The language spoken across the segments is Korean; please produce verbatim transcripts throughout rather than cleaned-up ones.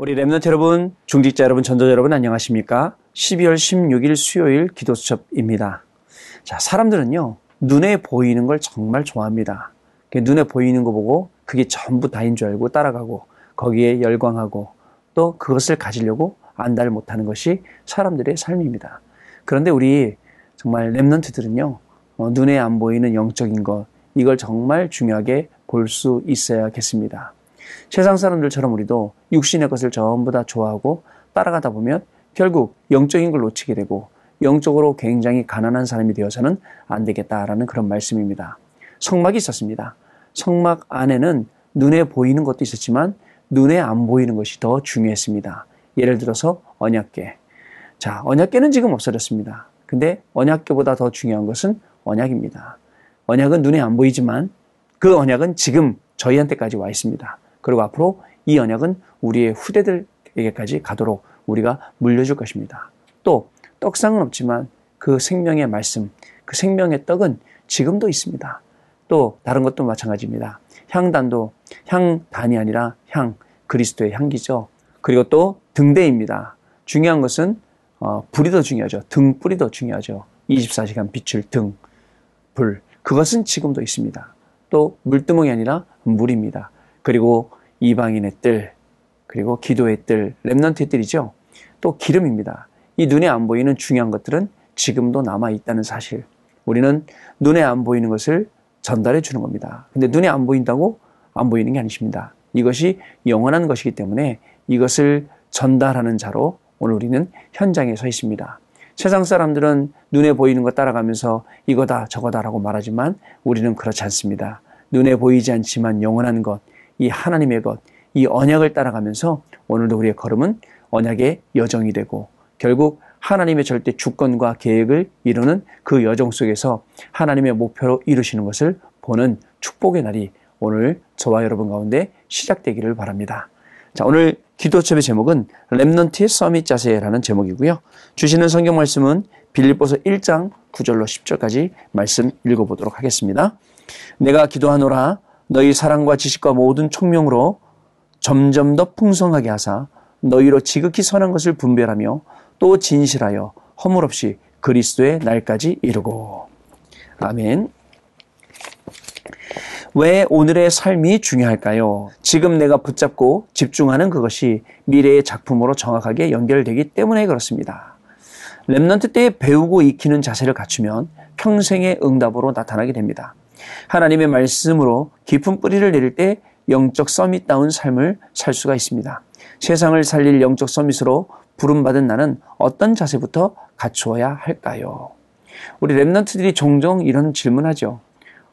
우리 렘넌트 여러분, 중직자 여러분, 전도자 여러분 안녕하십니까? 십이월 십육일 수요일 기도수첩입니다. 자, 사람들은요, 눈에 보이는 걸 정말 좋아합니다. 눈에 보이는 거 보고 그게 전부 다인 줄 알고 따라가고 거기에 열광하고 또 그것을 가지려고 안달을 못하는 것이 사람들의 삶입니다. 그런데 우리 정말 렘넌트들은요, 어, 눈에 안 보이는 영적인 것, 이걸 정말 중요하게 볼 수 있어야겠습니다. 세상 사람들처럼 우리도 육신의 것을 전부 다 좋아하고 따라가다 보면 결국 영적인 걸 놓치게 되고 영적으로 굉장히 가난한 사람이 되어서는 안 되겠다라는 그런 말씀입니다. 성막이 있었습니다. 성막 안에는 눈에 보이는 것도 있었지만 눈에 안 보이는 것이 더 중요했습니다. 예를 들어서 언약궤. 자, 언약궤는 지금 없어졌습니다. 근데 언약궤보다 더 중요한 것은 언약입니다. 언약은 눈에 안 보이지만 그 언약은 지금 저희한테까지 와 있습니다. 그리고 앞으로 이 언약은 우리의 후대들에게까지 가도록 우리가 물려줄 것입니다. 또 떡상은 없지만 그 생명의 말씀, 그 생명의 떡은 지금도 있습니다. 또 다른 것도 마찬가지입니다. 향단도 향단이 아니라 향, 그리스도의 향기죠. 그리고 또 등대입니다. 중요한 것은 어, 불이 더 중요하죠. 등불이 더 중요하죠. 이십사 시간 비출 등, 불. 그것은 지금도 있습니다. 또 물두멍이 아니라 물입니다. 그리고 이방인의 뜰, 그리고 기도의 뜰, 렘넌트의 뜰이죠. 또 기름입니다. 이 눈에 안 보이는 중요한 것들은 지금도 남아있다는 사실. 우리는 눈에 안 보이는 것을 전달해 주는 겁니다. 근데 눈에 안 보인다고 안 보이는 게 아니십니다. 이것이 영원한 것이기 때문에 이것을 전달하는 자로 오늘 우리는 현장에 서 있습니다. 세상 사람들은 눈에 보이는 것 따라가면서 이거다 저거다라고 말하지만 우리는 그렇지 않습니다. 눈에 보이지 않지만 영원한 것, 이 하나님의 것, 이 언약을 따라가면서 오늘도 우리의 걸음은 언약의 여정이 되고 결국 하나님의 절대 주권과 계획을 이루는 그 여정 속에서 하나님의 목표로 이루시는 것을 보는 축복의 날이 오늘 저와 여러분 가운데 시작되기를 바랍니다. 자, 오늘 기도첩의 제목은 렘넌트의 서밋 자세라는 제목이고요. 주시는 성경 말씀은 빌립보서 일장 구절로 십절까지 말씀 읽어보도록 하겠습니다. 내가 기도하노라 너희 사랑과 지식과 모든 총명으로 점점 더 풍성하게 하사 너희로 지극히 선한 것을 분별하며 또 진실하여 허물없이 그리스도의 날까지 이루고. 아멘. 왜 오늘의 삶이 중요할까요? 지금 내가 붙잡고 집중하는 그것이 미래의 작품으로 정확하게 연결되기 때문에 그렇습니다. 렘넌트 때 배우고 익히는 자세를 갖추면 평생의 응답으로 나타나게 됩니다. 하나님의 말씀으로 깊은 뿌리를 내릴 때 영적 서밋다운 삶을 살 수가 있습니다. 세상을 살릴 영적 서밋으로 부름받은 나는 어떤 자세부터 갖추어야 할까요? 우리 렘넌트들이 종종 이런 질문하죠.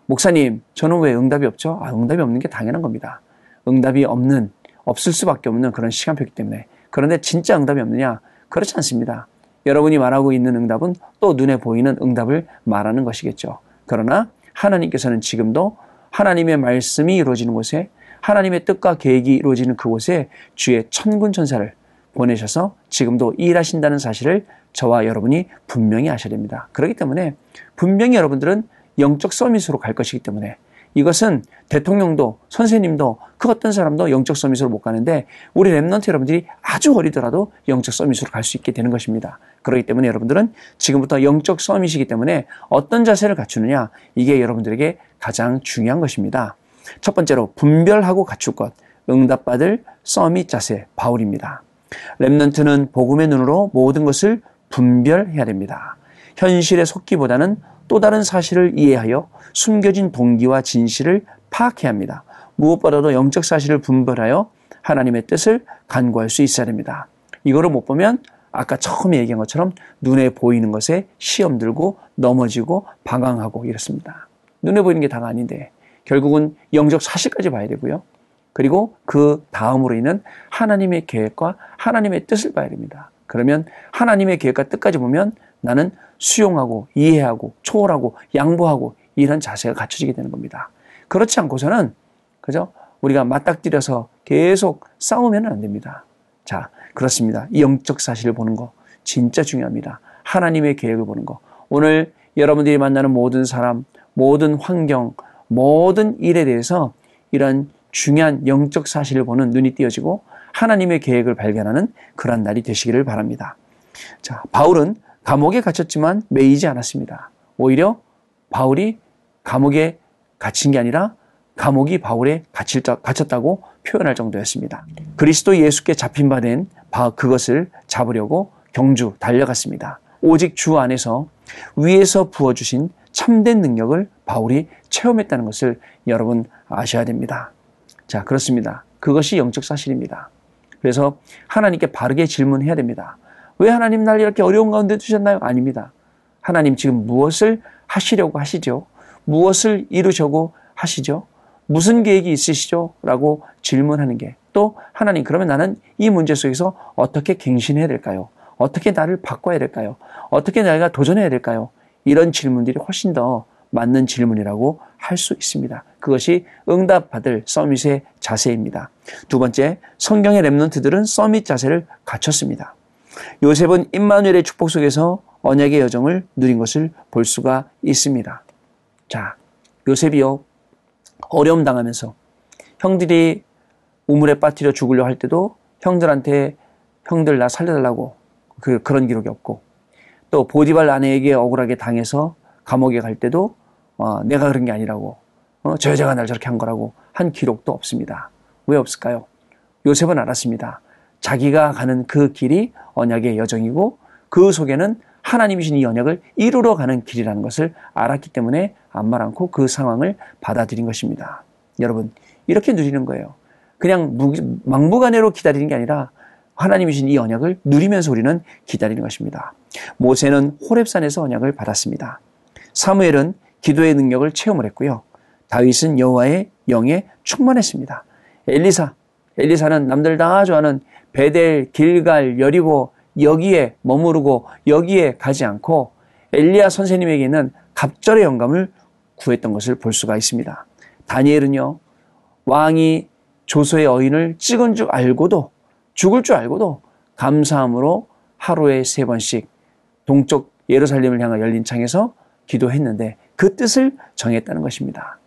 목사님, 저는 왜 응답이 없죠? 아, 응답이 없는 게 당연한 겁니다. 응답이 없는, 없을 수밖에 없는 그런 시간표이기 때문에. 그런데 진짜 응답이 없느냐? 그렇지 않습니다. 여러분이 말하고 있는 응답은 또 눈에 보이는 응답을 말하는 것이겠죠. 그러나 하나님께서는 지금도 하나님의 말씀이 이루어지는 곳에, 하나님의 뜻과 계획이 이루어지는 그곳에 주의 천군 천사를 보내셔서 지금도 일하신다는 사실을 저와 여러분이 분명히 아셔야 됩니다. 그렇기 때문에 분명히 여러분들은 영적 서밋으로 갈 것이기 때문에 이것은 대통령도 선생님도 그 어떤 사람도 영적 서밋으로 못 가는데 우리 렘넌트 여러분들이 아주 어리더라도 영적 서밋으로 갈 수 있게 되는 것입니다. 그렇기 때문에 여러분들은 지금부터 영적 서밋이기 때문에 어떤 자세를 갖추느냐, 이게 여러분들에게 가장 중요한 것입니다. 첫 번째로 분별하고 갖출 것, 응답받을 서밋 자세, 바울입니다. 렘넌트는 복음의 눈으로 모든 것을 분별해야 됩니다. 현실에 속기보다는 또 다른 사실을 이해하여 숨겨진 동기와 진실을 파악해야 합니다. 무엇보다도 영적 사실을 분별하여 하나님의 뜻을 간구할 수 있어야 됩니다. 이거를 못 보면 아까 처음에 얘기한 것처럼 눈에 보이는 것에 시험 들고 넘어지고 방황하고 이렇습니다. 눈에 보이는 게 다가 아닌데 결국은 영적 사실까지 봐야 되고요. 그리고 그 다음으로 있는 하나님의 계획과 하나님의 뜻을 봐야 됩니다. 그러면 하나님의 계획과 뜻까지 보면 나는 수용하고 이해하고 초월하고 양보하고 이런 자세가 갖춰지게 되는 겁니다. 그렇지 않고서는 그죠? 우리가 맞닥뜨려서 계속 싸우면 안 됩니다. 자, 그렇습니다. 이 영적 사실을 보는 거 진짜 중요합니다. 하나님의 계획을 보는 거. 오늘 여러분들이 만나는 모든 사람, 모든 환경, 모든 일에 대해서 이런 중요한 영적 사실을 보는 눈이 띄어지고 하나님의 계획을 발견하는 그런 날이 되시기를 바랍니다. 자, 바울은 감옥에 갇혔지만 매이지 않았습니다. 오히려 바울이 감옥에 갇힌 게 아니라 감옥이 바울에 갇혔다고 표현할 정도였습니다. 그리스도 예수께 잡힌 바 된 그것을 잡으려고 경주 달려갔습니다. 오직 주 안에서 위에서 부어주신 참된 능력을 바울이 체험했다는 것을 여러분 아셔야 됩니다. 자, 그렇습니다. 그것이 영적 사실입니다. 그래서 하나님께 바르게 질문해야 됩니다. 왜 하나님 날 이렇게 어려운 가운데 두셨나요? 아닙니다. 하나님 지금 무엇을 하시려고 하시죠? 무엇을 이루려고 하시죠? 무슨 계획이 있으시죠? 라고 질문하는 게, 또 하나님 그러면 나는 이 문제 속에서 어떻게 갱신해야 될까요? 어떻게 나를 바꿔야 될까요? 어떻게 내가 도전해야 될까요? 이런 질문들이 훨씬 더 맞는 질문이라고 할 수 있습니다. 그것이 응답받을 서밋의 자세입니다. 두 번째, 성경의 렘넌트들은 서밋 자세를 갖췄습니다. 요셉은 임마누엘의 축복 속에서 언약의 여정을 누린 것을 볼 수가 있습니다. 자, 요셉이요, 어려움 당하면서 형들이 우물에 빠뜨려 죽으려 할 때도 형들한테 형들 나 살려달라고 그, 그런 기록이 없고, 또 보디발 아내에게 억울하게 당해서 감옥에 갈 때도 어, 내가 그런 게 아니라고, 어, 저 여자가 날 저렇게 한 거라고 한 기록도 없습니다. 왜 없을까요? 요셉은 알았습니다. 자기가 가는 그 길이 언약의 여정이고 그 속에는 하나님이신 이 언약을 이루러 가는 길이라는 것을 알았기 때문에 암만 않고 그 상황을 받아들인 것입니다. 여러분, 이렇게 누리는 거예요. 그냥 막무가내로 기다리는 게 아니라 하나님이신 이 언약을 누리면서 우리는 기다리는 것입니다. 모세는 호렙산에서 언약을 받았습니다. 사무엘은 기도의 능력을 체험을 했고요. 다윗은 여호와의 영에 충만했습니다. 엘리사, 엘리사는 남들 다 좋아하는 베델, 길갈, 여리고 여기에 머무르고 여기에 가지 않고 엘리야 선생님에게는 갑절의 영감을 구했던 것을 볼 수가 있습니다. 다니엘은요, 왕이 조서의 어인을 찍은 줄 알고도, 죽을 줄 알고도 감사함으로 하루에 세 번씩 동쪽 예루살렘을 향한 열린 창에서 기도했는데 그 뜻을 정했다는 것입니다.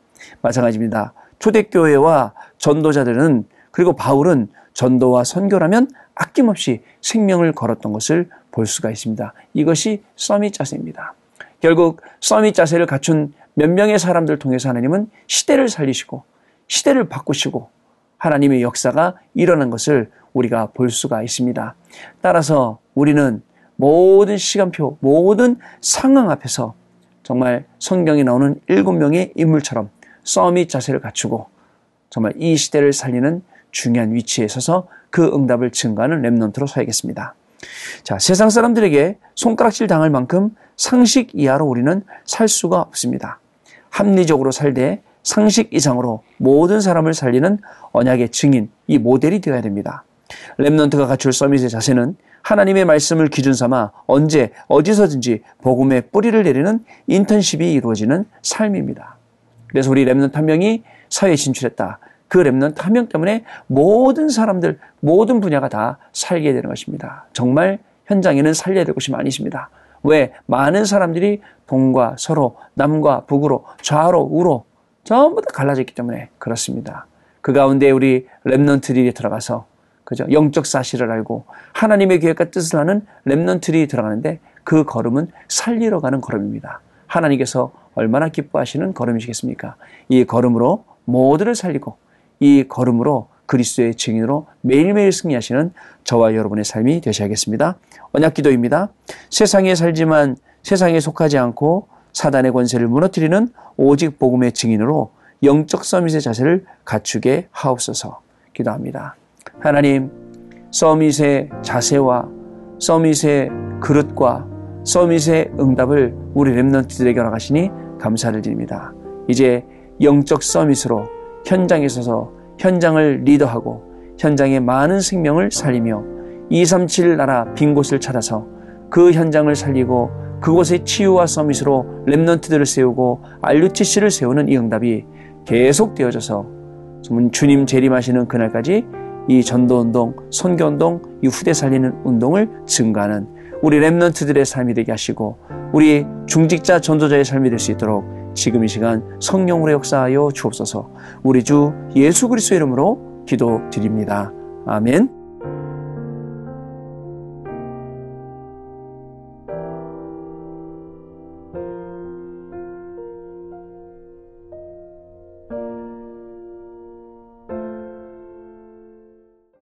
마찬가지입니다. 초대교회와 전도자들은, 그리고 바울은 전도와 선교라면 아낌없이 생명을 걸었던 것을 볼 수가 있습니다. 이것이 서밋 자세입니다. 결국 서밋 자세를 갖춘 몇 명의 사람들을 통해서 하나님은 시대를 살리시고 시대를 바꾸시고 하나님의 역사가 일어난 것을 우리가 볼 수가 있습니다. 따라서 우리는 모든 시간표, 모든 상황 앞에서 정말 성경에 나오는 일곱 명의 인물처럼 서밋 자세를 갖추고 정말 이 시대를 살리는 중요한 위치에 서서 그 응답을 증거하는 렘넌트로 서야겠습니다. 자, 세상 사람들에게 손가락질 당할 만큼 상식 이하로 우리는 살 수가 없습니다. 합리적으로 살되 상식 이상으로 모든 사람을 살리는 언약의 증인, 이 모델이 되어야 됩니다. 렘넌트가 갖출 서밋의 자세는 하나님의 말씀을 기준 삼아 언제 어디서든지 복음의 뿌리를 내리는 인턴십이 이루어지는 삶입니다. 그래서 우리 렘넌트 한 명이 사회에 진출했다. 그 렘넌트 한 명 때문에 모든 사람들, 모든 분야가 다 살게 되는 것입니다. 정말 현장에는 살려야 될 것이 많으십니다. 왜? 많은 사람들이 동과 서로, 남과 북으로, 좌로, 우로 전부 다 갈라져 있기 때문에 그렇습니다. 그 가운데 우리 렘넌트들이 들어가서, 그죠? 영적 사실을 알고 하나님의 계획과 뜻을 하는 렘넌트들이 들어가는데 그 걸음은 살리러 가는 걸음입니다. 하나님께서 얼마나 기뻐하시는 걸음이시겠습니까? 이 걸음으로 모두를 살리고 이 걸음으로 그리스도의 증인으로 매일매일 승리하시는 저와 여러분의 삶이 되셔야겠습니다. 언약기도입니다. 세상에 살지만 세상에 속하지 않고 사단의 권세를 무너뜨리는 오직 복음의 증인으로 영적 서밋의 자세를 갖추게 하옵소서. 기도합니다. 하나님, 서밋의 자세와 서밋의 그릇과 서밋의 응답을 우리 렘넌트들에게 허락하시니 감사를 드립니다. 이제 영적 서밋으로 현장에 서서 현장을 리더하고 현장의 많은 생명을 살리며 이삼칠 나라 빈 곳을 찾아서 그 현장을 살리고 그곳의 치유와 서밋으로 렘넌트들을 세우고 알류티씨를 세우는 이 응답이 계속 되어져서 주님 재림하시는 그날까지 이 전도운동, 선교운동, 이 후대 살리는 운동을 증가하는 우리 렘넌트들의 삶이 되게 하시고 우리 중직자 전도자의 삶이 될 수 있도록 지금 이 시간 성령으로 역사하여 주옵소서. 우리 주 예수 그리스도 이름으로 기도드립니다. 아멘.